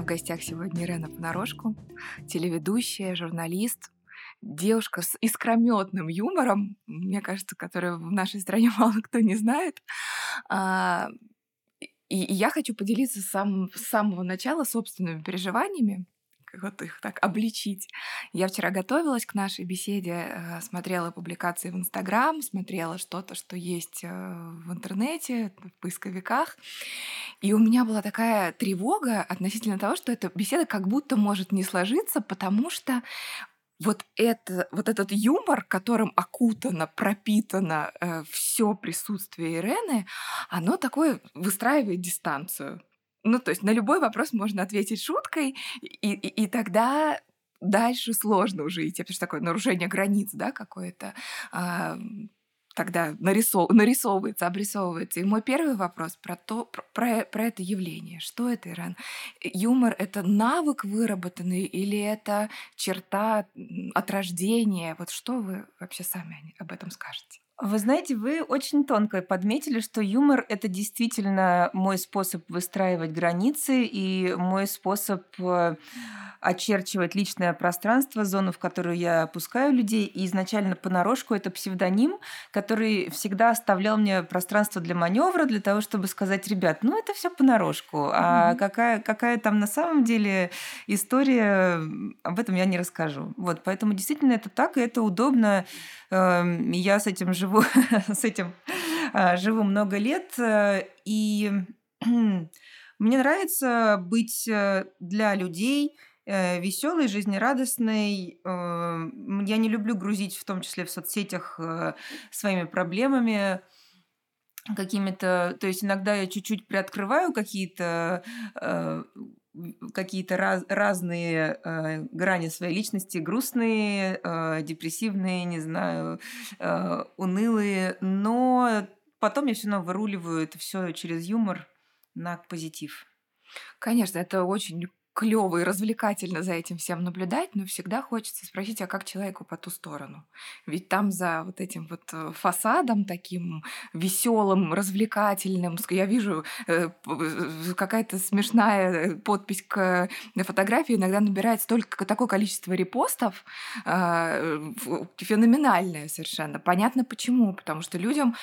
меня в гостях сегодня Рена Понарошку, телеведущая, журналист, девушка с искрометным юмором, мне кажется, которую в нашей стране мало кто не знает. И я хочу поделиться с самого начала собственными переживаниями, вот их так обличить. Я вчера готовилась к нашей беседе, смотрела публикации в Инстаграм, смотрела что-то, что есть в интернете, в поисковиках. И у меня была такая тревога относительно того, что эта беседа как будто может не сложиться, потому что вот этот юмор, которым окутано, пропитано все присутствие Ирены, оно такое выстраивает дистанцию. Ну, то есть на любой вопрос можно ответить шуткой, и тогда дальше сложно уже идти, потому что такое нарушение границ, да, какое-то тогда нарисовывается, обрисовывается. И мой первый вопрос про это явление. Что это, Ирен? Юмор — это навык выработанный или это черта от рождения? Вот что вы вообще сами об этом скажете? Вы знаете, вы очень тонко подметили, что юмор — это действительно мой способ выстраивать границы и мой способ очерчивать личное пространство, зону, в которую я опускаю людей. И изначально Понарошку — это псевдоним, который всегда оставлял мне пространство для маневра, для того, чтобы сказать: ребят, ну это все Понарошку, а какая там на самом деле история, об этом я не расскажу. Вот, поэтому действительно это так, и это удобно. Я с этим живу. Живу много лет, и мне нравится быть для людей веселой, жизнерадостной. Я не люблю грузить, в том числе в соцсетях, своими проблемами какими-то. То есть иногда я чуть-чуть приоткрываю какие-то разные грани своей личности, грустные, депрессивные, не знаю, унылые, но потом я все равно выруливаю это все через юмор на позитив. Конечно, это очень клёво и развлекательно за этим всем наблюдать, но всегда хочется спросить, а как человеку по ту сторону? Ведь там за вот этим вот фасадом таким веселым, развлекательным, я вижу какая-то смешная подпись к фотографии, иногда набирает такое количество репостов, феноменальное совершенно. Понятно почему, потому что людям...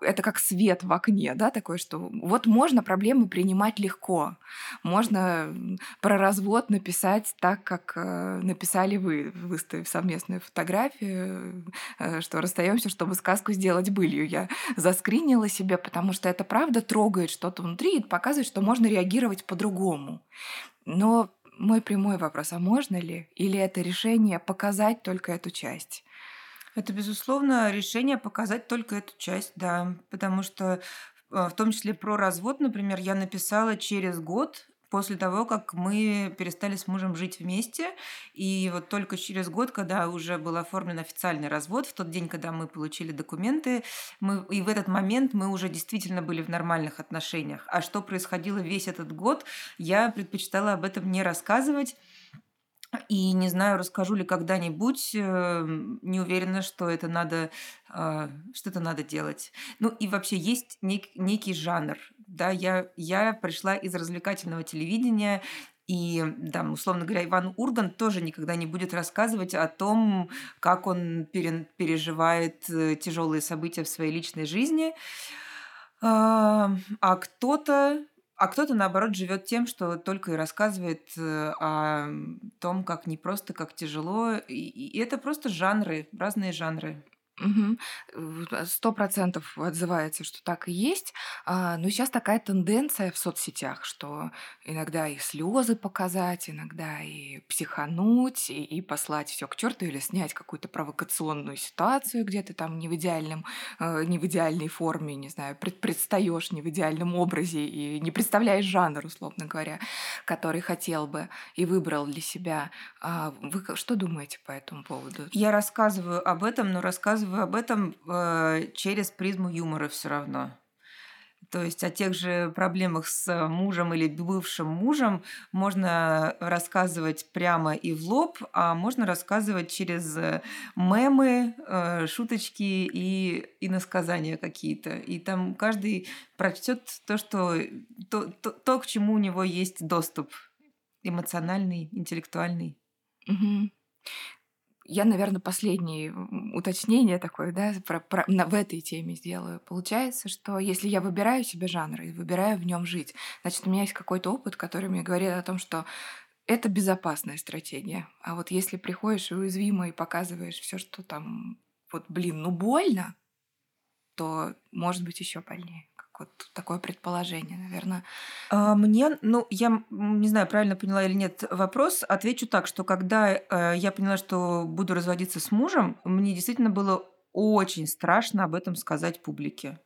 Это как свет в окне, да, такое, что вот можно проблемы принимать легко, можно про развод написать так, как написали вы, выставив совместную фотографию, что расстаемся, чтобы сказку сделать былью. Я заскринила себе, потому что это правда трогает что-то внутри и показывает, что можно реагировать по-другому. Но мой прямой вопрос: а можно ли? Или это решение показать только эту часть? Это, безусловно, решение показать только эту часть, да, потому что в том числе про развод, например, я написала через год после того, как мы перестали с мужем жить вместе, и вот только через год, когда уже был оформлен официальный развод, в тот день, когда мы получили документы, и в этот момент мы уже действительно были в нормальных отношениях. А что происходило весь этот год, я предпочитала об этом не рассказывать. И не знаю, расскажу ли когда-нибудь, не уверена, что это надо, что-то надо делать. Ну и вообще есть некий жанр. Да? Я пришла из развлекательного телевидения, и, да, условно говоря, Иван Ургант тоже никогда не будет рассказывать о том, как он переживает тяжелые события в своей личной жизни. А кто-то, наоборот, живет тем, что только и рассказывает о том, как непросто, как тяжело. И это просто жанры, разные жанры. 100% отзывается, что так и есть. Но сейчас такая тенденция в соцсетях, что иногда и слезы показать, иногда и психануть, и послать все к черту, или снять какую-то провокационную ситуацию, где ты там не в идеальной форме, не знаю, предстаешь не в идеальном образе и не представляешь жанр, условно говоря, который хотел бы и выбрал для себя. Вы что думаете по этому поводу? Я рассказываю об этом, но через призму юмора все равно. То есть о тех же проблемах с мужем или бывшим мужем можно рассказывать прямо и в лоб, а можно рассказывать через мемы, шуточки и иносказания какие-то. И там каждый прочтет то, к чему у него есть доступ. эмоциональный, интеллектуальный. Угу. Я, наверное, последнее уточнение такое, да, в этой теме сделаю. Получается, что если я выбираю себе жанр и выбираю в нем жить, значит, у меня есть какой-то опыт, который мне говорит о том, что это безопасная стратегия. А вот если приходишь уязвимо и показываешь все, что там, вот, блин, ну больно, то может быть еще больнее. Вот такое предположение, наверное. Мне, я не знаю, правильно поняла или нет вопрос, отвечу так, что когда я поняла, что буду разводиться с мужем, мне действительно было очень страшно об этом сказать публике.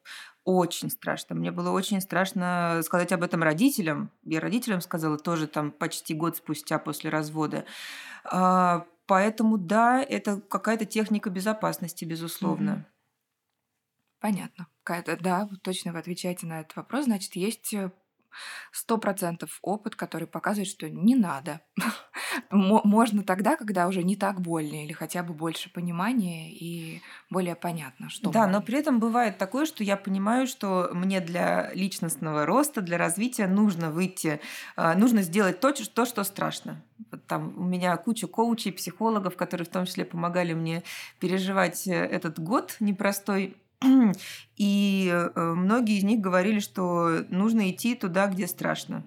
Очень страшно. Мне было очень страшно сказать об этом родителям. Я родителям сказала тоже там почти год спустя после развода. Поэтому да, это какая-то техника безопасности, безусловно. Понятно. Да, точно вы отвечаете на этот вопрос. Значит, есть 100% опыт, который показывает, что не надо. Можно тогда, когда уже не так больно, или хотя бы больше понимания и более понятно, что... Да, но при этом бывает такое, что я понимаю, что мне для личностного роста, для развития нужно выйти, нужно сделать то, что страшно. Там у меня куча коучей, психологов, которые в том числе помогали мне переживать этот год непростой. И многие из них говорили, что нужно идти туда, где страшно.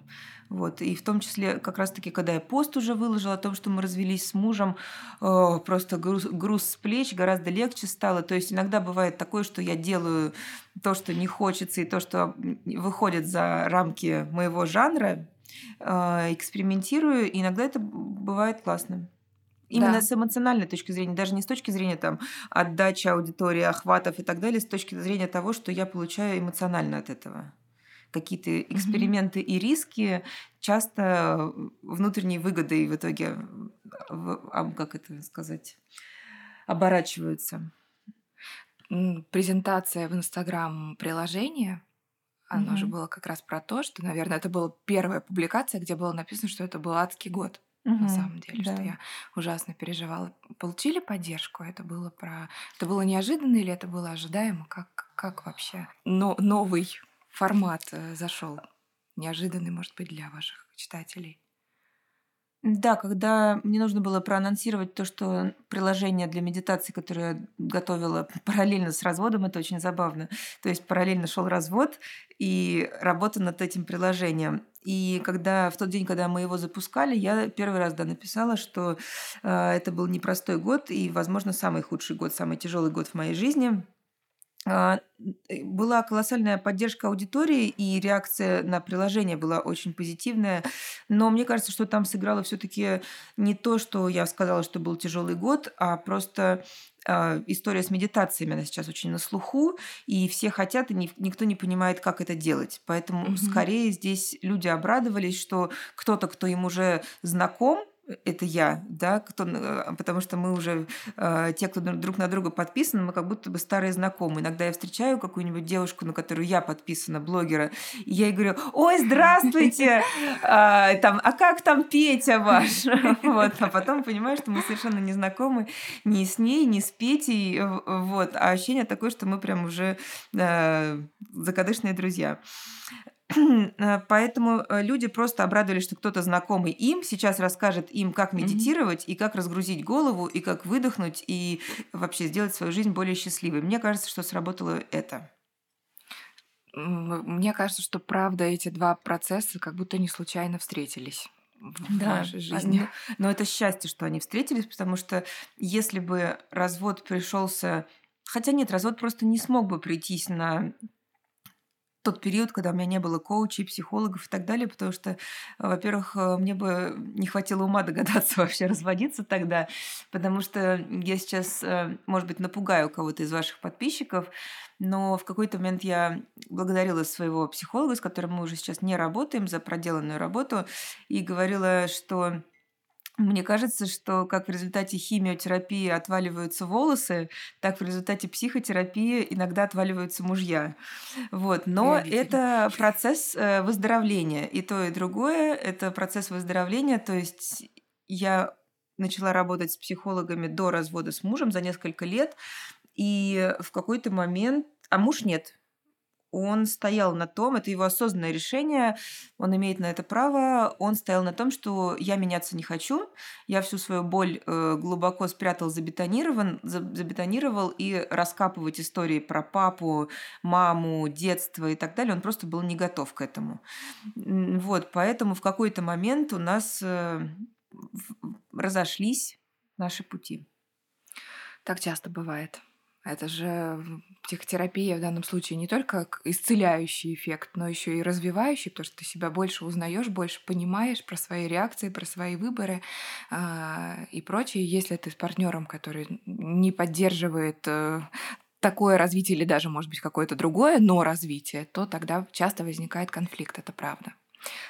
Вот. И в том числе, как раз-таки, когда я пост уже выложила о том, что мы развелись с мужем, просто груз с плеч гораздо легче стало. То есть иногда бывает такое, что я делаю то, что не хочется, и то, что выходит за рамки моего жанра, экспериментирую. И иногда это бывает классно. Именно да. С эмоциональной точки зрения, даже не с точки зрения там, отдачи аудитории, охватов и так далее, с точки зрения того, что я получаю эмоционально от этого. Какие-то эксперименты и риски часто внутренней выгодой в итоге, как это сказать, оборачиваются. Презентация в Инстаграм приложения, оно же было как раз про то, что, наверное, это была первая публикация, где было написано, что это был адский год. На самом деле, да. Что я ужасно переживала. Получили поддержку? Это было про... Это было неожиданно или это было ожидаемо? Как вообще? Но новый формат зашел, неожиданный, может быть, для ваших читателей. Да, когда мне нужно было проанонсировать то, что приложение для медитации, которое я готовила параллельно с разводом, это очень забавно. То есть параллельно шел развод и работа над этим приложением. И когда в тот день, когда мы его запускали, я первый раз написала, что это был непростой год и, возможно, самый худший год, самый тяжелый год в моей жизни. Была колоссальная поддержка аудитории, и реакция на приложение была очень позитивная. Но мне кажется, что там сыграло все-таки не то, что я сказала, что был тяжелый год, а просто история с медитациями, она сейчас очень на слуху, и все хотят, и никто не понимает, как это делать. Поэтому скорее здесь люди обрадовались, что кто-то, кто им уже знаком, это я, да, потому что мы уже, те, кто друг на друга подписаны, мы как будто бы старые знакомые. Иногда я встречаю какую-нибудь девушку, на которую я подписана, блогера, и я ей говорю: «Ой, здравствуйте! А как там Петя ваш?» Вот. А потом понимаю, что мы совершенно не знакомы ни с ней, ни с Петей. Вот. А ощущение такое, что мы прям уже закадычные друзья. Поэтому люди просто обрадовались, что кто-то знакомый им сейчас расскажет им, как медитировать и как разгрузить голову, и как выдохнуть, и вообще сделать свою жизнь более счастливой. Мне кажется, что сработало это. Мне кажется, что правда эти два процесса как будто не случайно встретились в нашей жизни. Но это счастье, что они встретились, потому что если бы развод пришелся... Хотя нет, развод просто не смог бы прийтись на... тот период, когда у меня не было коучей, психологов и так далее, потому что, во-первых, мне бы не хватило ума догадаться вообще разводиться тогда, потому что я сейчас, может быть, напугаю кого-то из ваших подписчиков, но в какой-то момент я благодарила своего психолога, с которым мы уже сейчас не работаем, за проделанную работу, и говорила, что... Мне кажется, что как в результате химиотерапии отваливаются волосы, так в результате психотерапии иногда отваливаются мужья. Вот. Но это процесс выздоровления. И то, и другое – это процесс выздоровления. То есть я начала работать с психологами до развода с мужем за несколько лет, и в какой-то момент… А муж нет. он стоял на том, это его осознанное решение, он имеет на это право, он стоял на том, что я меняться не хочу, я всю свою боль глубоко спрятал, забетонировал, и раскапывать истории про папу, маму, детство и так далее, он просто был не готов к этому. Вот, поэтому в какой-то момент у нас разошлись наши пути. Так часто бывает. Это же психотерапия в данном случае не только исцеляющий эффект, но еще и развивающий, потому что ты себя больше узнаешь, больше понимаешь про свои реакции, про свои выборы и прочее. Если ты с партнером, который не поддерживает такое развитие или даже, может быть, какое-то другое, но развитие, то тогда часто возникает конфликт, это правда.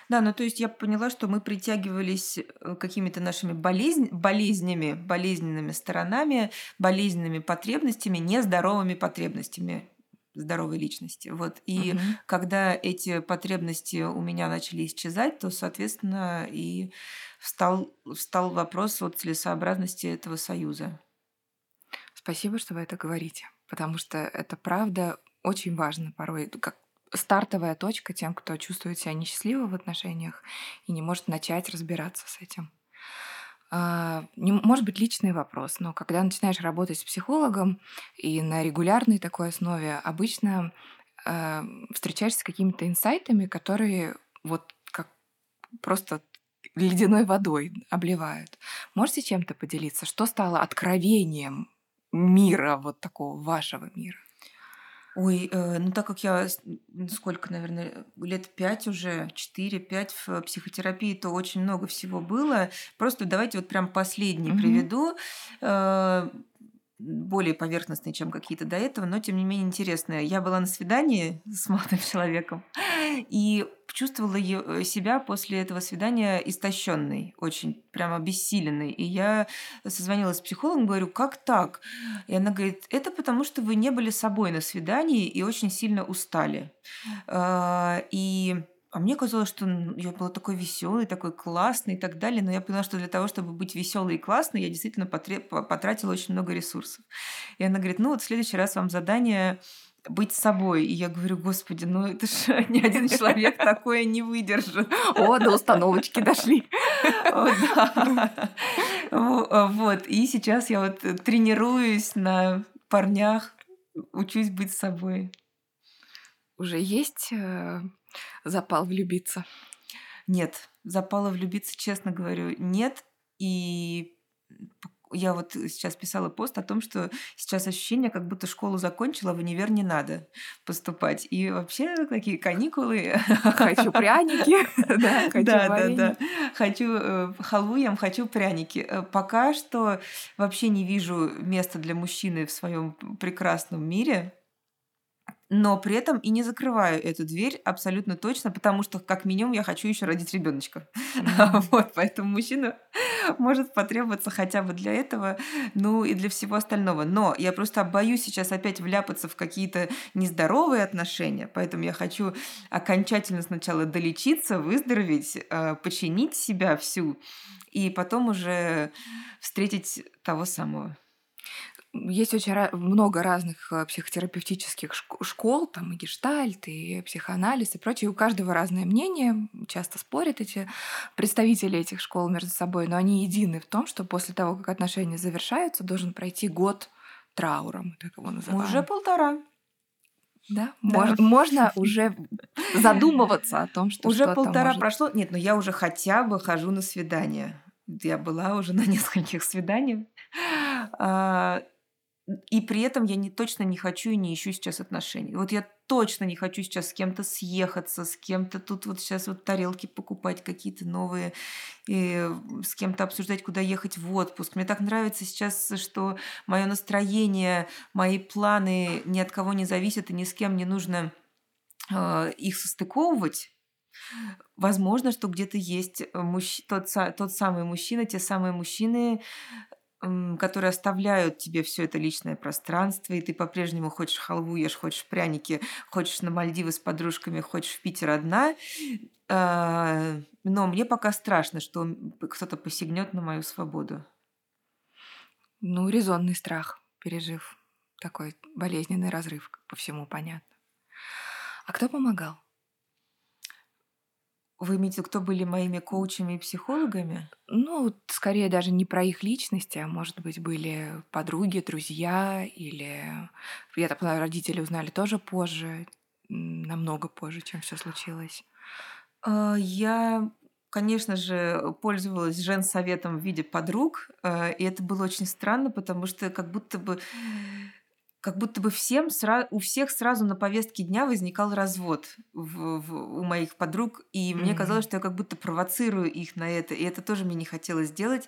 Да, ну то есть я поняла, что мы притягивались какими-то нашими болезненными сторонами, болезненными потребностями, нездоровыми потребностями здоровой личности. Вот. И когда эти потребности у меня начали исчезать, то, соответственно, и встал вопрос о целесообразности этого союза. Спасибо, что вы это говорите, потому что это правда очень важно порой, как стартовая точка тем, кто чувствует себя несчастливым в отношениях и не может начать разбираться с этим. Может быть, личный вопрос, но когда начинаешь работать с психологом и на регулярной такой основе, обычно встречаешься с какими-то инсайтами, которые вот как просто ледяной водой обливают. Можете чем-то поделиться? Что стало откровением мира, вот такого вашего мира? Ой, ну так как я сколько, наверное, лет 5 уже, 4-5 в психотерапии, то очень много всего было. Просто давайте вот прям последний приведу, более поверхностный, чем какие-то до этого, но тем не менее интересные. Я была на свидании с молодым человеком и чувствовала себя после этого свидания истощенной, очень прямо обессиленной. И я созвонилась с психологом, говорю, как так? И она говорит, это потому, что вы не были собой на свидании и очень сильно устали. А мне казалось, что я была такой веселой, такой классной и так далее, но я поняла, что для того, чтобы быть веселой и классной, я действительно потратила очень много ресурсов. И она говорит, ну вот в следующий раз вам задание быть собой. И я говорю, господи, ну это же ни один человек такое не выдержит. О, до установочки дошли. Вот, и сейчас я вот тренируюсь на парнях, учусь быть собой. Уже есть запал влюбиться? Нет, запала влюбиться, честно говорю, нет. И я вот сейчас писала пост о том, что сейчас ощущение, как будто школу закончила, в универ не надо поступать. И вообще такие каникулы. Хочу пряники. Да, да. Хочу халву, ям, хочу пряники. Пока что вообще не вижу места для мужчины в своем прекрасном мире. Но при этом и не закрываю эту дверь абсолютно точно, потому что, как минимум, я хочу еще родить ребеночка. Вот, поэтому мужчина может потребоваться хотя бы для этого, ну и для всего остального. Но я просто боюсь сейчас опять вляпаться в какие-то нездоровые отношения, поэтому я хочу окончательно сначала долечиться, выздороветь, починить себя всю, и потом уже встретить того самого. Есть очень много разных психотерапевтических школ, там и гештальт, и психоанализ, и прочее. У каждого разное мнение, часто спорят эти представители этих школ между собой, но они едины в том, что после того, как отношения завершаются, должен пройти год траура, мы так его называем. Уже 1,5. Да? Да. Можно уже задумываться о том, что уже 1,5 прошло. Нет, но я уже хотя бы хожу на свидание. Я была уже на нескольких свиданиях. И при этом я точно не хочу и не ищу сейчас отношений. Вот я точно не хочу сейчас с кем-то съехаться, с кем-то тут вот сейчас вот тарелки покупать какие-то новые, и с кем-то обсуждать, куда ехать в отпуск. Мне так нравится сейчас, что мое настроение, мои планы ни от кого не зависят, и ни с кем не нужно их состыковывать. Возможно, что где-то есть тот самый мужчина, те самые мужчины, которые оставляют тебе все это личное пространство, и ты по-прежнему хочешь халву, ешь, хочешь пряники, хочешь на Мальдивы с подружками, хочешь в Питер одна. Но мне пока страшно, что кто-то посягнет на мою свободу. Ну, резонный страх, пережив такой болезненный разрыв, по всему понятно. А кто помогал? Вы имеете, кто были моими коучами и психологами? Ну, скорее даже не про их личности, а, может быть, были подруги, друзья, или, я так понимаю, родители узнали тоже позже, намного позже, чем все случилось. Я, конечно же, пользовалась женсоветом в виде подруг, и это было очень странно, потому что как будто бы у всех сразу на повестке дня возникал развод у моих подруг, и мне казалось, что я как будто провоцирую их на это, и это тоже мне не хотелось делать.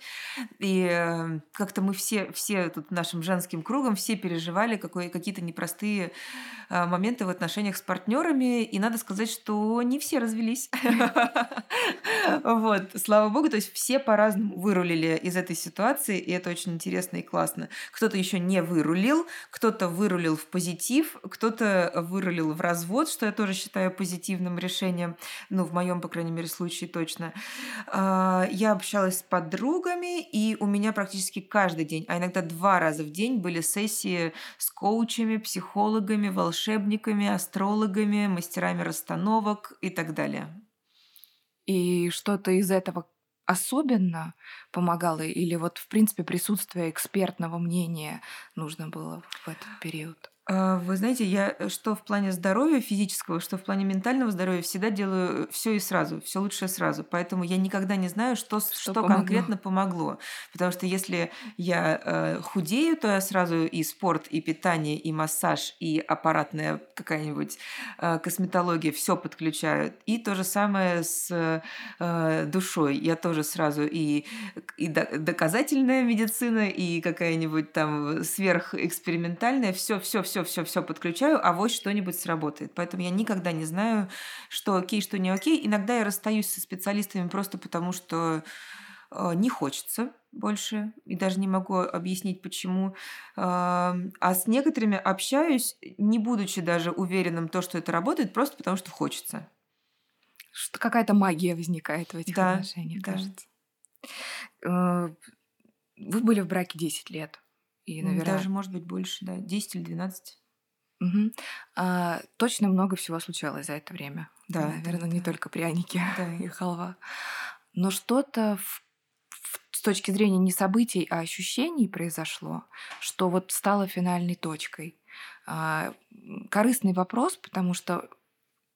И как-то мы все тут нашим женским кругом все переживали какие-то непростые моменты в отношениях с партнерами, и надо сказать, что не все развелись. Вот, слава богу, то есть все по-разному вырулили из этой ситуации, и это очень интересно и классно. Кто-то еще не вырулил, кто-то вырулил в позитив, кто-то вырулил в развод, что я тоже считаю позитивным решением, ну, в моем, по крайней мере, случае точно. Я общалась с подругами, и у меня практически каждый день, а иногда 2 раза в день были сессии с коучами, психологами, волшебниками, астрологами, мастерами расстановок и так далее. И что-то из этого особенно помогало? Или вот, в принципе, присутствие экспертного мнения нужно было в этот период? Вы знаете, я что в плане здоровья физического, что в плане ментального здоровья всегда делаю все и сразу, все лучше сразу. Поэтому я никогда не знаю, что конкретно помогло. Потому что если я худею, то я сразу и спорт, и питание, и массаж, и аппаратная какая-нибудь косметология, все подключаю. И то же самое с душой. Я тоже сразу и доказательная медицина, и какая-нибудь там сверхэкспериментальная, все подключаю, а вот что-нибудь сработает. Поэтому я никогда не знаю, что окей, что не окей. Иногда я расстаюсь со специалистами просто потому, что не хочется больше, и даже не могу объяснить, почему. А с некоторыми общаюсь, не будучи даже уверенным в том, что это работает, просто потому, что хочется. Что какая-то магия возникает в этих отношениях, кажется. Вы были в браке 10 лет. И, наверное... Даже, может быть, больше, да, 10 или 12. Угу. Точно много всего случалось за это время. Да. Наверное, да, не только пряники и халва. Но что-то с точки зрения не событий, а ощущений произошло, что вот стало финальной точкой. Корыстный вопрос, потому что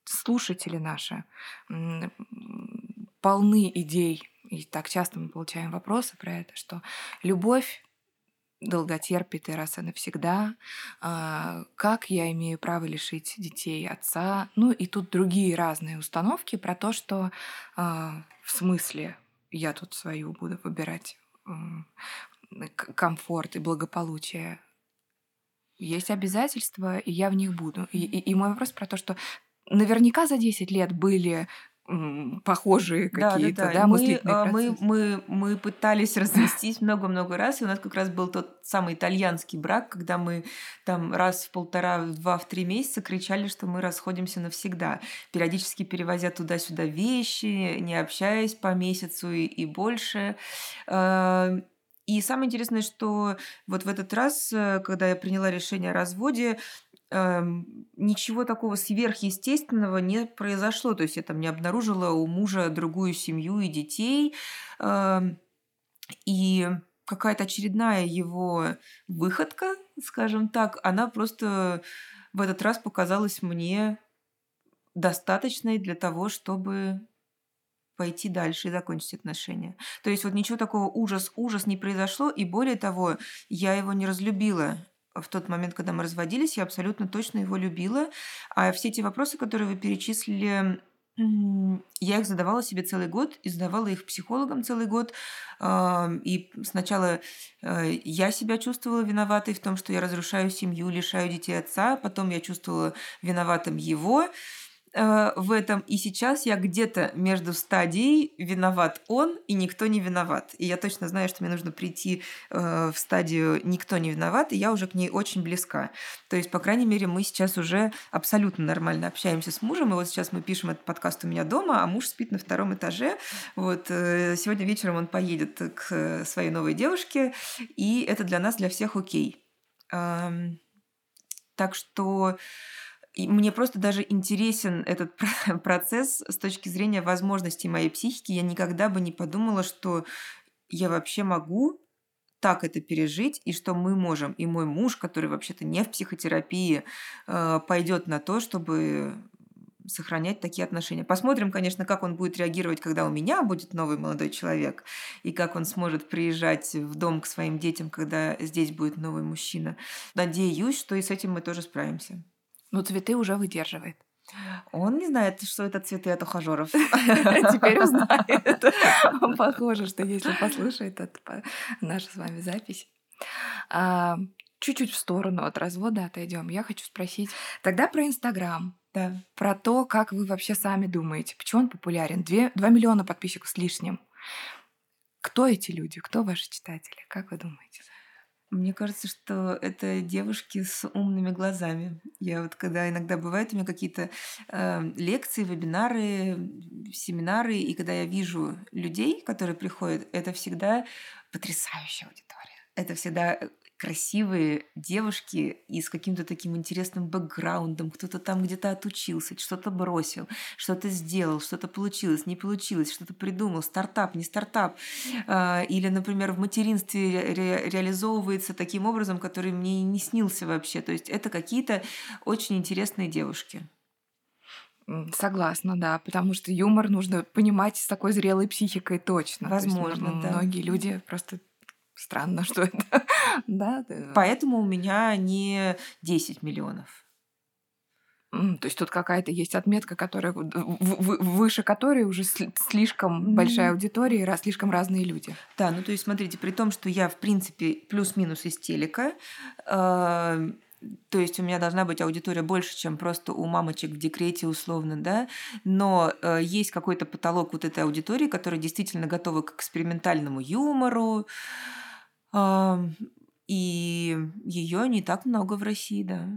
слушатели наши полны идей, и так часто мы получаем вопросы про это, что любовь долготерпит и раз и навсегда, как я имею право лишить детей отца, ну и тут другие разные установки про то, что в смысле я тут свою буду выбирать комфорт и благополучие. Есть обязательства, и я в них буду. И мой вопрос про то, что наверняка за 10 лет были похожие какие-то, да, мыслительные процессы. Мы пытались развестись много-много раз, и у нас как раз был тот самый итальянский брак, когда мы там раз в 1,5, 2, 3 месяца кричали, что мы расходимся навсегда, периодически перевозя туда-сюда вещи, не общаясь по месяцу и больше. И самое интересное, что вот в этот раз, когда я приняла решение о разводе, ничего такого сверхъестественного не произошло. То есть я там не обнаружила у мужа другую семью и детей. И какая-то очередная его выходка, скажем так, она просто в этот раз показалась мне достаточной для того, чтобы пойти дальше и закончить отношения. То есть вот ничего такого ужас не произошло. И более того, я его не разлюбила. В тот момент, когда мы разводились, я абсолютно точно его любила. А все эти вопросы, которые вы перечислили, я их задавала себе целый год и задавала их психологам целый год. И сначала я себя чувствовала виноватой в том, что я разрушаю семью, лишаю детей отца. Потом я чувствовала виноватым его в этом. И сейчас я где-то между стадией «виноват он» и «никто не виноват». И я точно знаю, что мне нужно прийти в стадию «никто не виноват», и я уже к ней очень близка. То есть, по крайней мере, мы сейчас уже абсолютно нормально общаемся с мужем. И вот сейчас мы пишем этот подкаст у меня дома, а муж спит на 2 этаже. Вот, сегодня вечером он поедет к своей новой девушке, и это для нас, для всех окей. Так что... И мне просто даже интересен этот процесс с точки зрения возможностей моей психики. Я никогда бы не подумала, что я вообще могу так это пережить, и что мы можем. И мой муж, который вообще-то не в психотерапии, пойдет на то, чтобы сохранять такие отношения. Посмотрим, конечно, как он будет реагировать, когда у меня будет новый молодой человек, и как он сможет приезжать в дом к своим детям, когда здесь будет новый мужчина. Надеюсь, что и с этим мы тоже справимся. Но цветы уже выдерживает. Он не знает, что это цветы от ухажёров. Теперь узнает. Похоже, что если послушает нашу с вами запись. Чуть-чуть в сторону от развода отойдем. Я хочу спросить тогда про Инстаграм. Да. Про то, как вы вообще сами думаете, почему он популярен. 2 миллиона подписчиков с лишним. Кто эти люди? Кто ваши читатели? Как вы думаете? Мне кажется, что это девушки с умными глазами. Я вот когда иногда бывают у меня какие-то лекции, вебинары, семинары, и когда я вижу людей, которые приходят, это всегда потрясающая аудитория. Это всегда красивые девушки и с каким-то таким интересным бэкграундом. Кто-то там где-то отучился, что-то бросил, что-то сделал, что-то получилось, не получилось, что-то придумал, стартап, не стартап. Или, например, в материнстве реализовывается таким образом, который мне и не снился вообще. То есть это какие-то очень интересные девушки. Согласна, да, потому что юмор нужно понимать с такой зрелой психикой точно. Возможно, то есть, да. Многие люди просто... Странно, что это. Да, да. Поэтому у меня не 10 миллионов. То есть тут какая-то есть отметка, которая, выше которой уже слишком большая аудитория, и слишком разные люди. Да, ну то есть смотрите, при том, что я в принципе плюс-минус из телека, то есть у меня должна быть аудитория больше, чем просто у мамочек в декрете условно, да, но есть какой-то потолок вот этой аудитории, которая действительно готова к экспериментальному юмору, и ее не так много в России, да.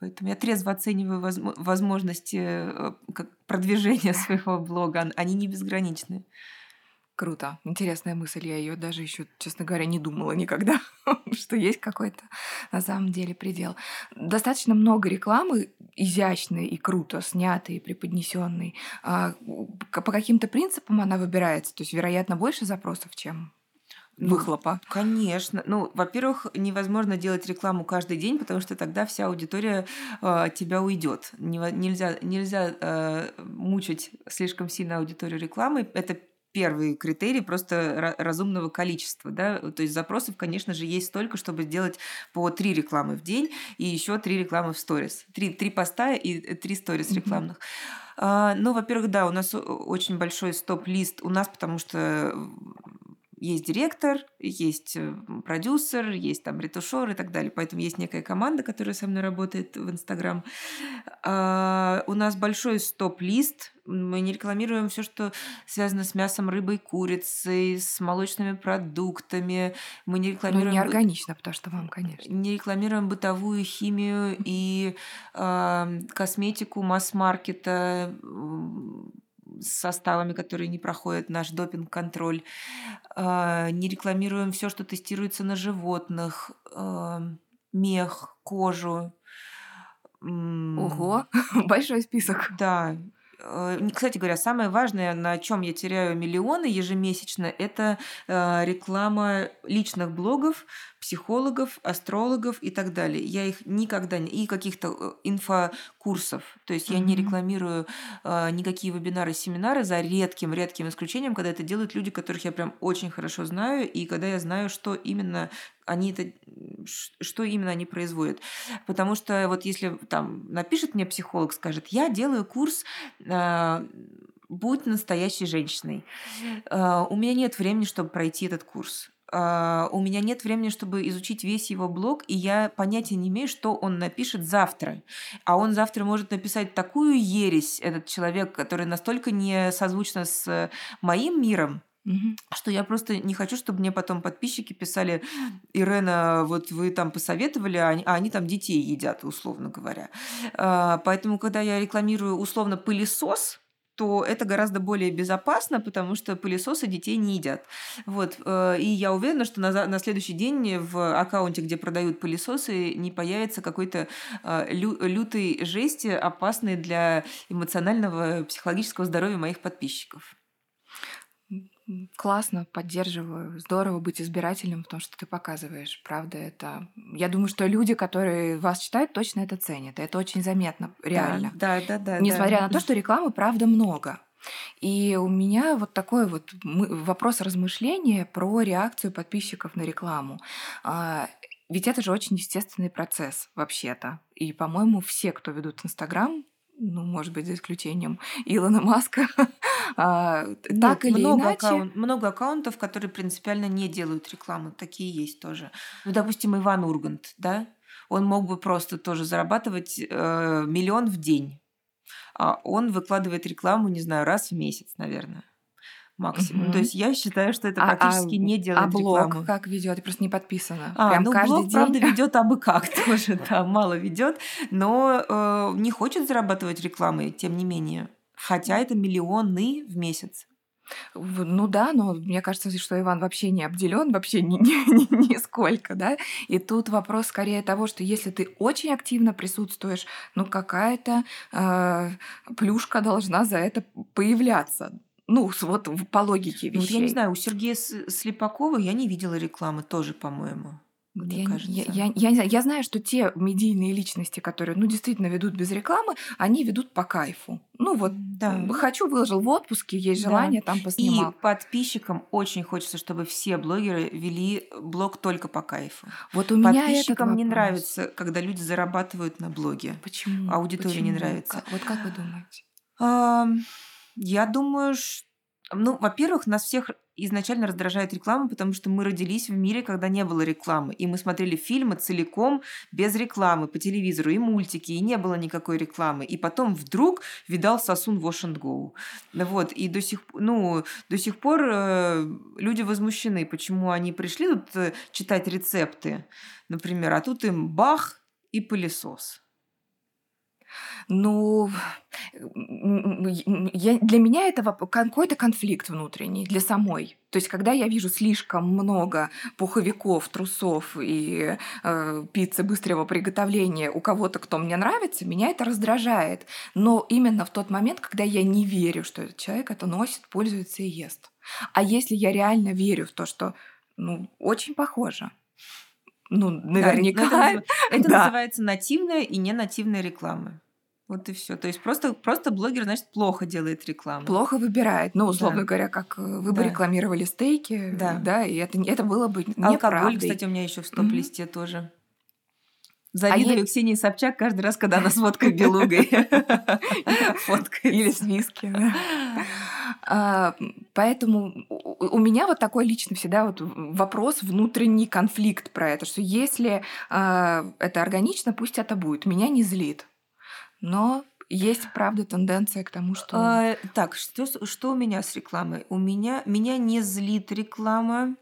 Поэтому я трезво оцениваю возможности продвижения своего блога, они не безграничны. Круто. Интересная мысль. Я ее даже еще, честно говоря, не думала никогда, что есть какой-то на самом деле предел. Достаточно много рекламы, изящной и круто снятой, преподнесенной. По каким-то принципам она выбирается. То есть, вероятно, больше запросов, чем выхлопа. Ну, конечно. Ну, во-первых, невозможно делать рекламу каждый день, потому что тогда вся аудитория от тебя уйдет. Нельзя мучить слишком сильно аудиторию рекламой. Это первый критерий просто разумного количества, да, то есть запросов, конечно же, есть столько, чтобы сделать по 3 рекламы в день и еще 3 рекламы в сторис, 3 поста и 3 сторис рекламных. Ну, во-первых, да, у нас очень большой стоп-лист у нас, потому что есть директор, есть продюсер, есть там ретушер и так далее. Поэтому есть некая команда, которая со мной работает в Инстаграм. У нас большой стоп-лист. Мы не рекламируем все, что связано с мясом, рыбой, курицей, с молочными продуктами. Мы не рекламируем... Ну, не органично, потому что вам, конечно. Не рекламируем бытовую химию и косметику масс-маркета, с составами, которые не проходят наш допинг-контроль. Не рекламируем все, что тестируется на животных. Мех, кожу. Ого! Большой список. Да. Кстати говоря, самое важное, на чем я теряю миллионы ежемесячно, это реклама личных блогов, психологов, астрологов и так далее. Я их никогда не... И каких-то инфокурсов. То есть я не рекламирую никакие вебинары, семинары, за редким-редким исключением, когда это делают люди, которых я прям очень хорошо знаю, и когда я знаю, что именно они производят. Потому что вот если там напишет мне психолог, скажет, я делаю курс «Будь настоящей женщиной». У меня нет времени, чтобы пройти этот курс. У меня нет времени, чтобы изучить весь его блог, и я понятия не имею, что он напишет завтра. А он завтра может написать такую ересь, этот человек, который настолько не созвучно с моим миром, что я просто не хочу, чтобы мне потом подписчики писали: «Ирена, вот вы там посоветовали, а они там детей едят», условно говоря. Поэтому, когда я рекламирую условно пылесос, то это гораздо более безопасно, потому что пылесосы детей не едят. Вот. И я уверена, что на следующий день в аккаунте, где продают пылесосы, не появится какой-то лютой жести, опасной для эмоционального, психологического здоровья моих подписчиков. Классно, поддерживаю. Здорово быть избирательным, потому что ты показываешь. Правда, это... Я думаю, что люди, которые вас читают, точно это ценят. Это очень заметно, реально. Да. Несмотря на то, что рекламы, правда, много. И у меня вот такой вот вопрос размышления про реакцию подписчиков на рекламу. Ведь это же очень естественный процесс, вообще-то. И, по-моему, все, кто ведут Инстаграм, ну, может быть, за исключением Илона Маска, так или иначе... Много аккаунтов, которые принципиально не делают рекламу, такие есть тоже. Ну, допустим, Иван Ургант, да? Он мог бы просто тоже зарабатывать миллион в день. А он выкладывает рекламу, не знаю, раз в месяц, наверное. Максимум. Mm-hmm. То есть я считаю, что это практически не делает рекламу. А блог как ведет? Просто не подписано. Прям каждый блог, день. Правда, ведет абы как тоже, да, мало ведет, но не хочет зарабатывать рекламой, тем не менее. Хотя это миллионы в месяц. Ну да, но мне кажется, что Иван вообще не обделен, вообще нисколько, да. И тут вопрос скорее того, что если ты очень активно присутствуешь, ну какая-то плюшка должна за это появляться. Ну, вот по логике вещей. Ну, я не знаю, у Сергея Слепакова я не видела рекламы тоже, по-моему. Я не знаю. Я знаю, что те медийные личности, которые, ну, действительно ведут без рекламы, они ведут по кайфу. Ну, вот, да. Хочу, выложил в отпуске, есть желание, да. Там поснимал. И подписчикам очень хочется, чтобы все блогеры вели блог только по кайфу. Вот у меня подписчикам не нравится, когда люди зарабатывают на блоге. Почему? Аудитории не нравится. Вот как вы думаете? Я думаю, ну, во-первых, нас всех изначально раздражает реклама, потому что мы родились в мире, когда не было рекламы, и мы смотрели фильмы целиком без рекламы по телевизору, и мультики, и не было никакой рекламы. И потом вдруг видал Сосун Wash and Go. Вот, и до сих пор люди возмущены, почему они пришли тут читать рецепты, например, а тут им бах и пылесос. Ну, для меня это какой-то конфликт внутренний, для самой. То есть, когда я вижу слишком много пуховиков, трусов и пиццы быстрого приготовления у кого-то, кто мне нравится, меня это раздражает. Но именно в тот момент, когда я не верю, что этот человек это носит, пользуется и ест. А если я реально верю в то, что, ну, очень похоже. Ну, наверняка. Да, это называется нативная и ненативная реклама. Вот и все. То есть просто блогер, значит, плохо делает рекламу. Плохо выбирает. Ну, условно говоря, как вы бы рекламировали стейки, да, и это было бы неправдой. Алкоголь, кстати, у меня еще в стоп-листе тоже. Завидую Ксении Собчак каждый раз, когда она с водкой белугой фоткается. Или с виски, да. Поэтому у меня вот такой лично всегда вот вопрос, внутренний конфликт про это, что если это органично, пусть это будет. Меня не злит. Но есть, правда, тенденция к тому, что... Так, что у меня с рекламой? Меня не злит реклама.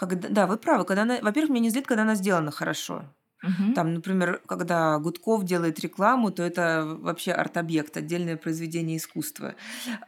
Да, вы правы. Во-первых, меня не злит, когда она сделана хорошо. Угу. Там, например, когда Гудков делает рекламу, то это вообще арт-объект, отдельное произведение искусства.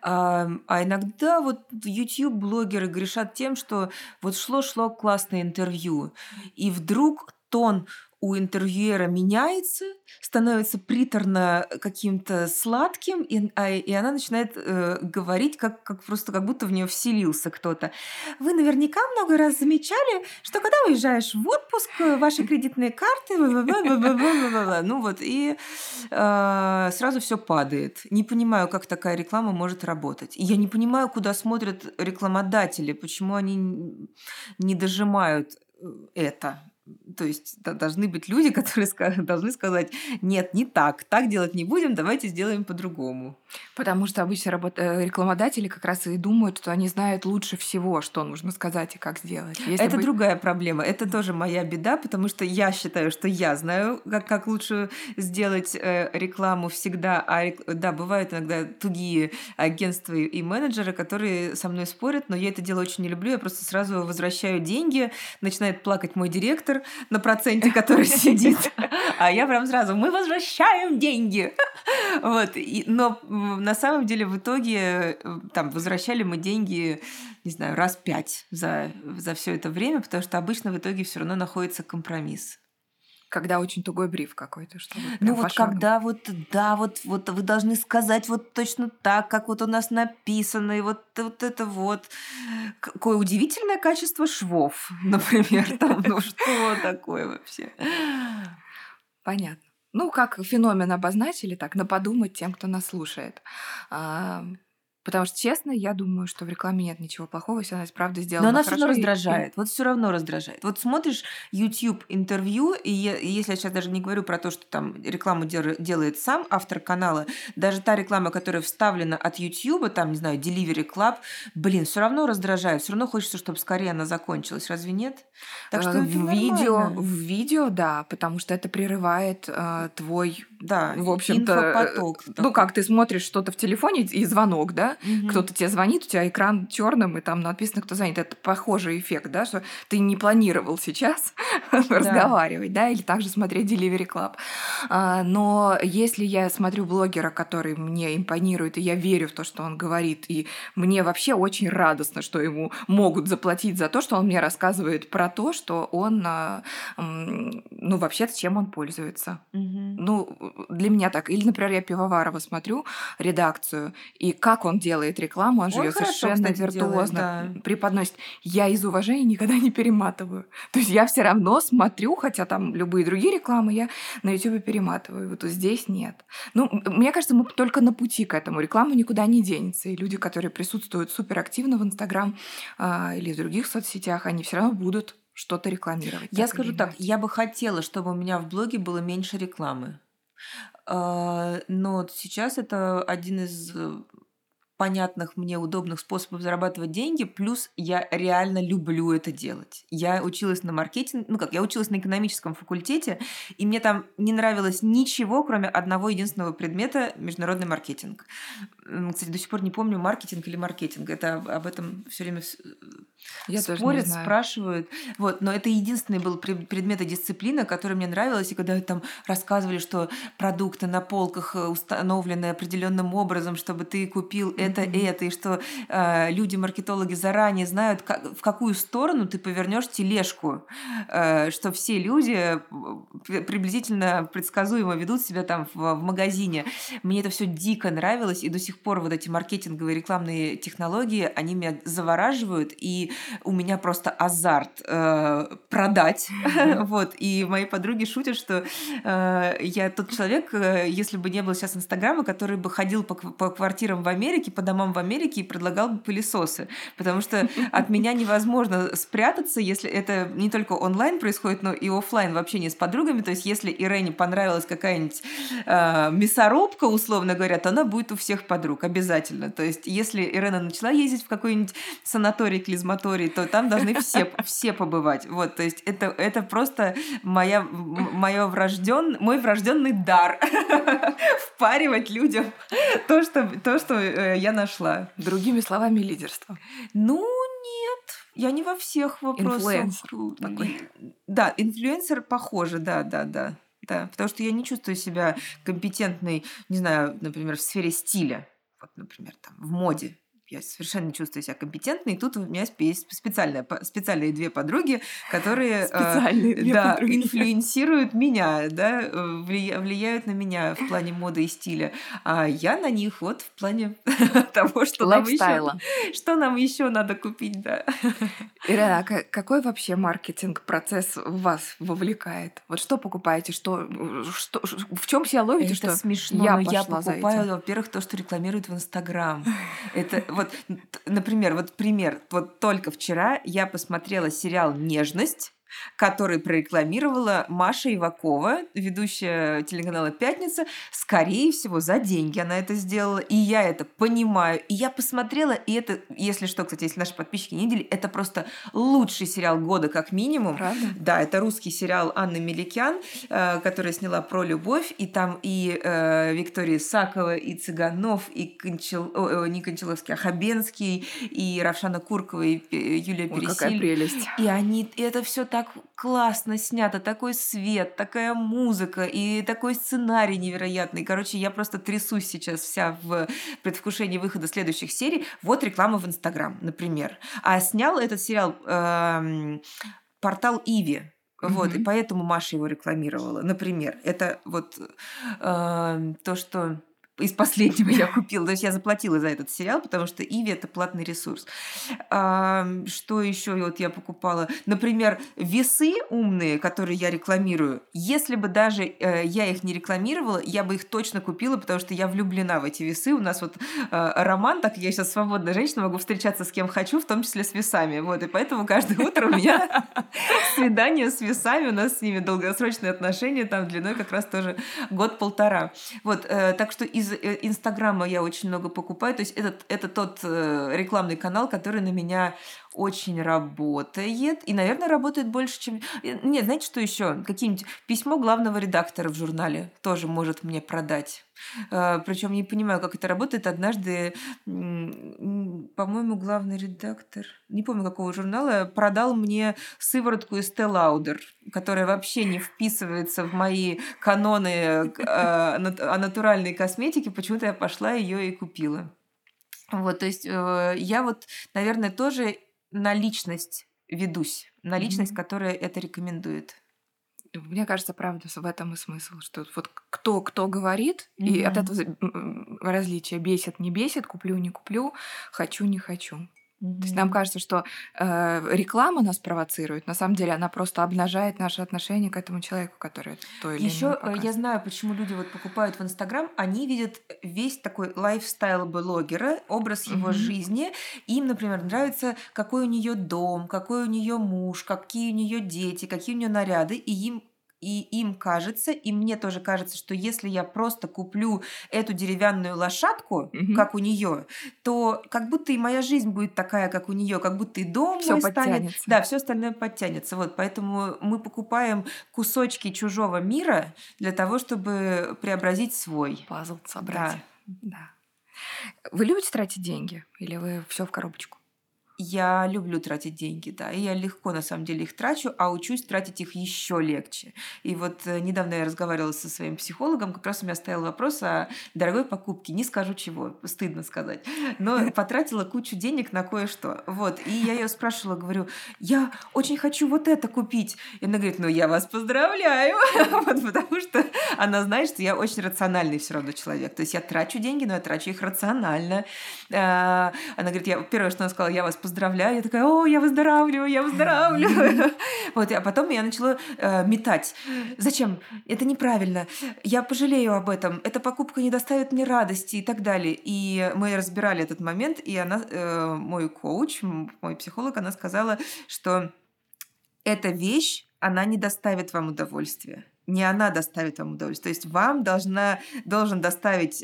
А иногда вот YouTube-блогеры грешат тем, что вот шло-шло классное интервью, и вдруг тон у интервьюера меняется, становится приторно каким-то сладким, и она начинает говорить, как будто в нее вселился кто-то. Вы наверняка много раз замечали, что когда уезжаешь в отпуск, ваши кредитные карты, ну вот, и сразу все падает. Не понимаю, как такая реклама может работать. И я не понимаю, куда смотрят рекламодатели, почему они не дожимают это. То есть должны быть люди, которые должны сказать: нет, не так, так делать не будем, давайте сделаем по-другому. Потому что обычно рекламодатели как раз и думают, что они знают лучше всего, что нужно сказать и как сделать. Это другая проблема, это тоже моя беда, потому что я считаю, что я знаю, как лучше сделать рекламу всегда. Да, бывают иногда тугие агентства и менеджеры, которые со мной спорят, но я это дело очень не люблю, я просто сразу возвращаю деньги, начинает плакать мой директор, на проценте, который сидит. А я прям сразу, мы возвращаем деньги. Вот. Но на самом деле в итоге там возвращали мы деньги, не знаю, раз 5 за все это время, потому что обычно в итоге все равно находится компромисс. Когда очень тугой бриф какой-то, что ну вот когда вот вы должны сказать вот точно так, как вот у нас написано, и вот это вот. Какое удивительное качество швов, например, там, ну что такое вообще? Понятно. Ну, как феномен обозначили, так, на подумать тем, кто нас слушает. Потому что, честно, я думаю, что в рекламе нет ничего плохого, если она правда сделана хорошо. Но она все равно раздражает. Вот все равно раздражает. Вот смотришь YouTube интервью, и если я сейчас даже не говорю про то, что там рекламу делает сам автор канала, даже та реклама, которая вставлена от YouTube, там, не знаю, Delivery Club, блин, все равно раздражает. Все равно хочется, чтобы скорее она закончилась. Разве нет? Так что в видео, да, потому что это прерывает твой, да, в общем-то, инфопоток. Ну, как ты смотришь что-то в телефоне и звонок, да? Mm-hmm. Кто-то тебе звонит, у тебя экран черным, и там написано, кто звонит. Это похожий эффект, да, что ты не планировал сейчас разговаривать, да, или также смотреть Delivery Club. Но если я смотрю блогера, который мне импонирует, и я верю в то, что он говорит, и мне вообще очень радостно, что ему могут заплатить за то, что он мне рассказывает про то, что он, ну, вообще-то, чем он пользуется. Mm-hmm. Ну, для меня так. Или, например, я Пивоварова смотрю, редакцию, и как он делает рекламу, он же её совершенно виртуозно преподносит. Я из уважения никогда не перематываю. То есть я все равно смотрю, хотя там любые другие рекламы я на YouTube перематываю. Вот здесь нет. Ну, мне кажется, мы только на пути к этому. Реклама никуда не денется. И люди, которые присутствуют суперактивно в Инстаграм или в других соцсетях, они все равно будут что-то рекламировать. Я скажу так, я бы хотела, чтобы у меня в блоге было меньше рекламы. Но сейчас это один из понятных мне удобных способов зарабатывать деньги, плюс я реально люблю это делать. Я училась на маркетинге, я училась на экономическом факультете, и мне там не нравилось ничего, кроме одного единственного предмета – международный маркетинг. Кстати, до сих пор не помню, маркетинг или маркетинг. Это об этом все время спорят, спрашивают. Вот, но это единственный был предмет и дисциплина, которая мне нравилась, и когда там рассказывали, что продукты на полках установлены определенным образом, чтобы ты купил это, и что люди-маркетологи заранее знают, в какую сторону ты повернешь тележку, что все люди приблизительно предсказуемо ведут себя там в магазине. Мне это все дико нравилось, и до сих пор вот эти маркетинговые рекламные технологии, они меня завораживают, и у меня просто азарт продать. Вот. И мои подруги шутят, что я тот человек, если бы не было сейчас Инстаграма, который бы ходил по квартирам в Америке, по домам в Америке, и предлагал бы пылесосы. Потому что от меня невозможно спрятаться, если это не только онлайн происходит, но и офлайн в общении с подругами. То есть, если Ирене понравилась какая-нибудь мясорубка, условно говоря, то она будет у всех подруг обязательно. То есть, если Ирена начала ездить в какой-нибудь санаторий, клизматорий, то там должны все побывать. Вот, то есть, это просто мой врожденный дар впаривать людям то, что я нашла. Другими словами, лидерство. Ну, нет. Я не во всех вопросах. Инфлюенсер. Да, инфлюенсер, похоже, да. Потому что я не чувствую себя компетентной, не знаю, например, в сфере стиля. Вот, например, там, в моде. Я совершенно не чувствую себя компетентной. И тут у меня есть специальные две подруги, которые инфлюенсируют меня, да, влияют на меня в плане моды и стиля. А я на них вот в плане того, что нам еще надо купить. Да. Ирина, а какой вообще маркетинг-процесс вас вовлекает? Вот что покупаете? В чем себя ловите? Это смешно. Я покупаю, во-первых, то, что рекламируют в Инстаграм. Это... Вот, например, только вчера я посмотрела сериал «Нежность», который прорекламировала Маша Ивакова, ведущая телеканала «Пятница». Скорее всего, за деньги она это сделала. И я это понимаю. И я посмотрела, и это, если что, кстати, если наши подписчики не видели, это просто лучший сериал года, как минимум. Правда? Да, это русский сериал Анны Меликян, которая сняла про любовь. И там и Виктория Сакова, и Цыганов, и Хабенский, и Равшана Куркова, и Юлия Пересиль. Какая прелесть. И они это все так так классно снято, такой свет, такая музыка и такой сценарий невероятный. Короче, я просто трясусь сейчас вся в предвкушении выхода следующих серий. Вот реклама в Инстаграм, например. А снял этот сериал портал Иви. Вот, и поэтому Маша его рекламировала. Например, это вот то, что из последнего я купила. То есть я заплатила за этот сериал, потому что Иви – это платный ресурс. Что еще вот я покупала? Например, весы умные, которые я рекламирую. Если бы даже я их не рекламировала, я бы их точно купила, потому что я влюблена в эти весы. У нас вот роман, так я сейчас свободная женщина, могу встречаться с кем хочу, в том числе с весами. Вот, и поэтому каждое утро у меня свидание с весами. У нас с ними долгосрочные отношения, там длиной как раз тоже год-полтора. Вот, так что из Инстаграма я очень много покупаю. То есть это тот рекламный канал, который на меня очень работает. И, наверное, работает больше, чем... Нет, знаете, что еще? Какие-нибудь письмо главного редактора в журнале тоже может мне продать. Причем не понимаю, как это работает. Однажды, по-моему, главный редактор, не помню какого журнала, продал мне сыворотку Estée Lauder, которая вообще не вписывается в мои каноны о натуральной косметике. Почему-то я пошла ее и купила. Вот, то есть я вот, наверное, тоже на личность ведусь, на личность, которая это рекомендует. Мне кажется, правда, в этом и смысл, что вот кто говорит, и от этого различия бесит, не бесит, куплю, не куплю, хочу, не хочу. То есть нам кажется, что реклама нас провоцирует, на самом деле она просто обнажает наше отношение к этому человеку, который то или иное показывает. Ещё я знаю, почему люди вот покупают в Инстаграм, они видят весь такой лайфстайл блогера, образ его жизни. Им, например, нравится, какой у нее дом, какой у нее муж, какие у нее дети, какие у нее наряды, и им кажется, и мне тоже кажется, что если я просто куплю эту деревянную лошадку, как у нее, то как будто и моя жизнь будет такая, как у нее, как будто и дом всё мой станет. Да, все остальное подтянется. Вот, поэтому мы покупаем кусочки чужого мира для того, чтобы преобразить свой. Пазл собрать. Да. Вы любите тратить деньги? Или вы все в коробочку? Я люблю тратить деньги, да, и я легко, на самом деле, их трачу, а учусь тратить их еще легче. И вот недавно я разговаривала со своим психологом, как раз у меня стоял вопрос о дорогой покупке, не скажу чего, стыдно сказать, но потратила кучу денег на кое-что. Вот, и я ее спрашивала, говорю, я очень хочу вот это купить. И она говорит, ну, я вас поздравляю, потому что она знает, что я очень рациональный все равно человек. То есть я трачу деньги, но я трачу их рационально. Она говорит, первое, что она сказала, я вас поздравляю, я такая, о, я выздоравливаю, Вот, а потом я начала метать. Зачем? Это неправильно. Я пожалею об этом. Эта покупка не доставит мне радости и так далее. И мы разбирали этот момент, и она, мой коуч, мой психолог, она сказала, что эта вещь, она не доставит вам удовольствия. Не она доставит вам удовольствие. То есть вам должен доставить...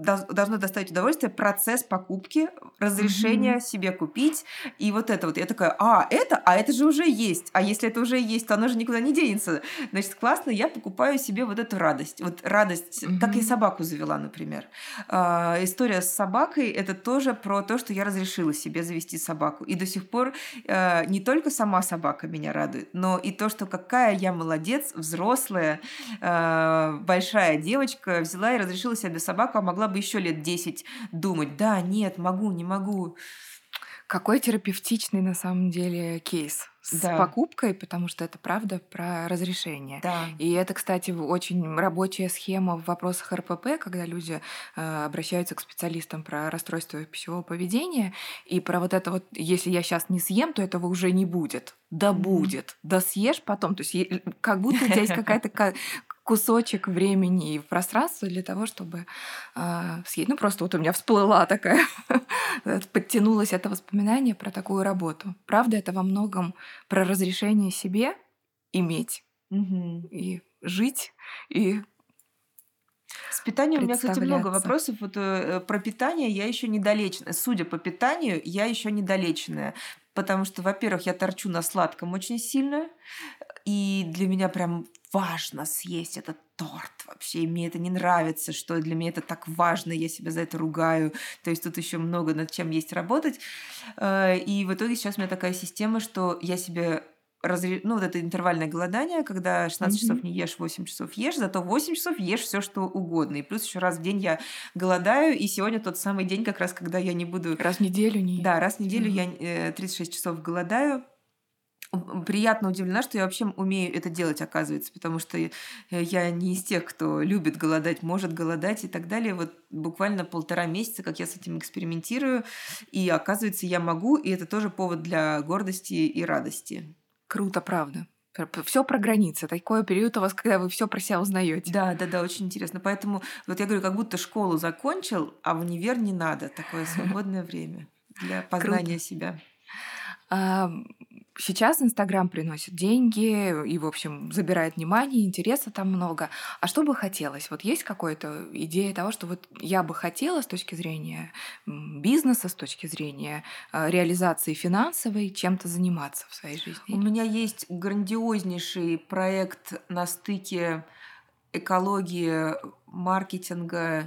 должно доставить удовольствие процесс покупки, разрешение себе купить. И вот это вот. Я такая, это же уже есть. А если это уже есть, то оно же никуда не денется. Значит, классно, я покупаю себе вот эту радость. Вот радость, как я собаку завела, например. История с собакой, это тоже про то, что я разрешила себе завести собаку. И до сих пор не только сама собака меня радует, но и то, что какая я молодец, взрослая, большая девочка, взяла и разрешила себе собаку, а могла бы еще лет 10 думать, да, нет, могу, не могу. Какой терапевтичный на самом деле кейс с покупкой, потому что это правда про разрешение. Да. И это, кстати, очень рабочая схема в вопросах РПП, когда люди обращаются к специалистам про расстройство пищевого поведения и про вот это вот, если я сейчас не съем, то этого уже не будет. Да будет. Да съешь потом. То есть как будто здесь какая-то... кусочек времени и пространства для того, чтобы съесть. Ну, просто вот у меня всплыла такая, подтянулось это воспоминание про такую работу. Правда, это во многом про разрешение себе иметь и жить, и с питанием у меня, кстати, много вопросов. Вот, про питание я еще недолеченная. Судя по питанию, я еще недолеченная. Потому что, во-первых, я торчу на сладком очень сильно, и для меня прям важно съесть этот торт вообще, и мне это не нравится, что для меня это так важно, я себя за это ругаю. То есть тут еще много над чем есть работать. И в итоге сейчас у меня такая система, что я себе... Ну, вот это интервальное голодание, когда 16 часов не ешь, 8 часов ешь, зато 8 часов ешь все что угодно. И плюс еще раз в день я голодаю, и сегодня тот самый день, как раз, когда я не буду... Раз в неделю не ешь. Да, раз в неделю я 36 часов голодаю. Приятно удивлена, что я вообще умею это делать, оказывается, потому что я не из тех, кто любит голодать, может голодать и так далее. Вот буквально 1,5 месяца, как я с этим экспериментирую, и оказывается, я могу, и это тоже повод для гордости и радости. Круто, правда. Все про границы. Такой период у вас, когда вы все про себя узнаете. Да, очень интересно. Поэтому вот я говорю, как будто школу закончил, а в универ не надо. Такое свободное время для познания себя. Сейчас Инстаграм приносит деньги и, в общем, забирает внимание, интереса там много. А что бы хотелось? Вот есть какая-то идея того, что вот я бы хотела с точки зрения бизнеса, с точки зрения реализации финансовой, чем-то заниматься в своей жизни? У меня есть грандиознейший проект на стыке экологии, маркетинга,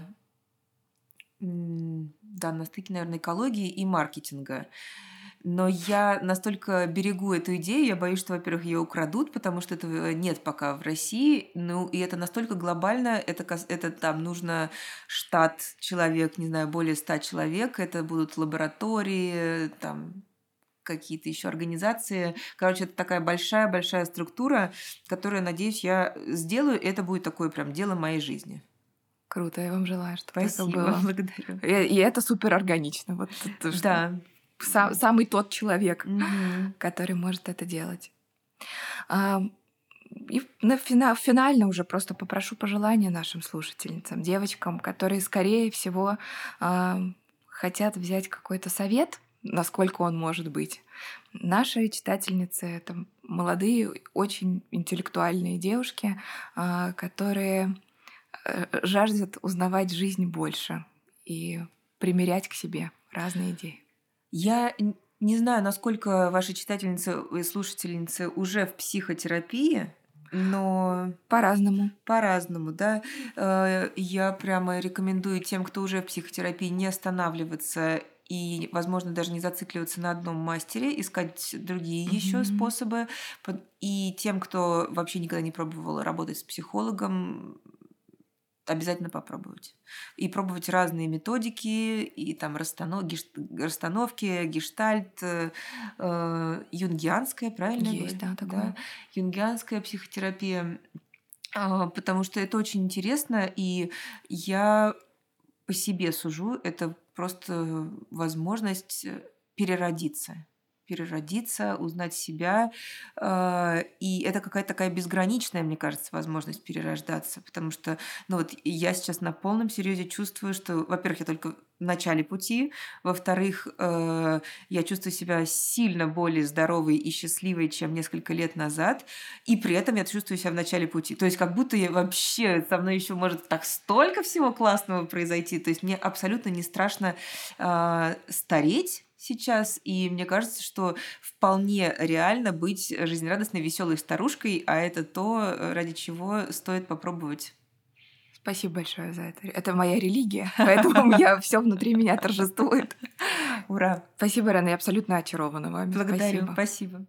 экологии и маркетинга. Но я настолько берегу эту идею, я боюсь, что, во-первых, ее украдут, потому что этого нет пока в России. Ну, и это настолько глобально, это там нужно штат человек, не знаю, более 100 человек, это будут лаборатории, там какие-то еще организации. Короче, это такая большая-большая структура, которую, надеюсь, я сделаю, и это будет такое прям дело моей жизни. Круто, я вам желаю, чтобы это было. Благодарю. И это супер органично. Вот это, что... Да. Самый тот человек, который может это делать. И финально уже просто попрошу пожелания нашим слушательницам, девочкам, которые, скорее всего, хотят взять какой-то совет, насколько он может быть. Наши читательницы — это молодые, очень интеллектуальные девушки, которые жаждут узнавать жизнь больше и примерять к себе разные идеи. Я не знаю, насколько ваши читательницы и слушательницы уже в психотерапии, но... По-разному. По-разному, да. Я прямо рекомендую тем, кто уже в психотерапии, не останавливаться и, возможно, даже не зацикливаться на одном мастере, искать другие еще способы. И тем, кто вообще никогда не пробовал работать с психологом, обязательно попробовать. И пробовать разные методики, и там расстановки, гештальт, юнгианская, правильно? Есть, да, такое. Да? Юнгианская психотерапия, потому что это очень интересно, и я по себе сужу, это просто возможность переродиться, узнать себя. И это какая-то такая безграничная, мне кажется, возможность перерождаться. Потому что я сейчас на полном серьезе чувствую, что, во-первых, я только в начале пути, во-вторых, я чувствую себя сильно более здоровой и счастливой, чем несколько лет назад, и при этом я чувствую себя в начале пути. То есть как будто я вообще, со мной еще может так столько всего классного произойти. То есть мне абсолютно не страшно стареть сейчас, и мне кажется, что вполне реально быть жизнерадостной, веселой старушкой, а это то, ради чего стоит попробовать. Спасибо большое за это. Это моя религия, поэтому все внутри меня торжествует. Ура! Спасибо, Рена, я абсолютно очарована вами. Благодарю, спасибо.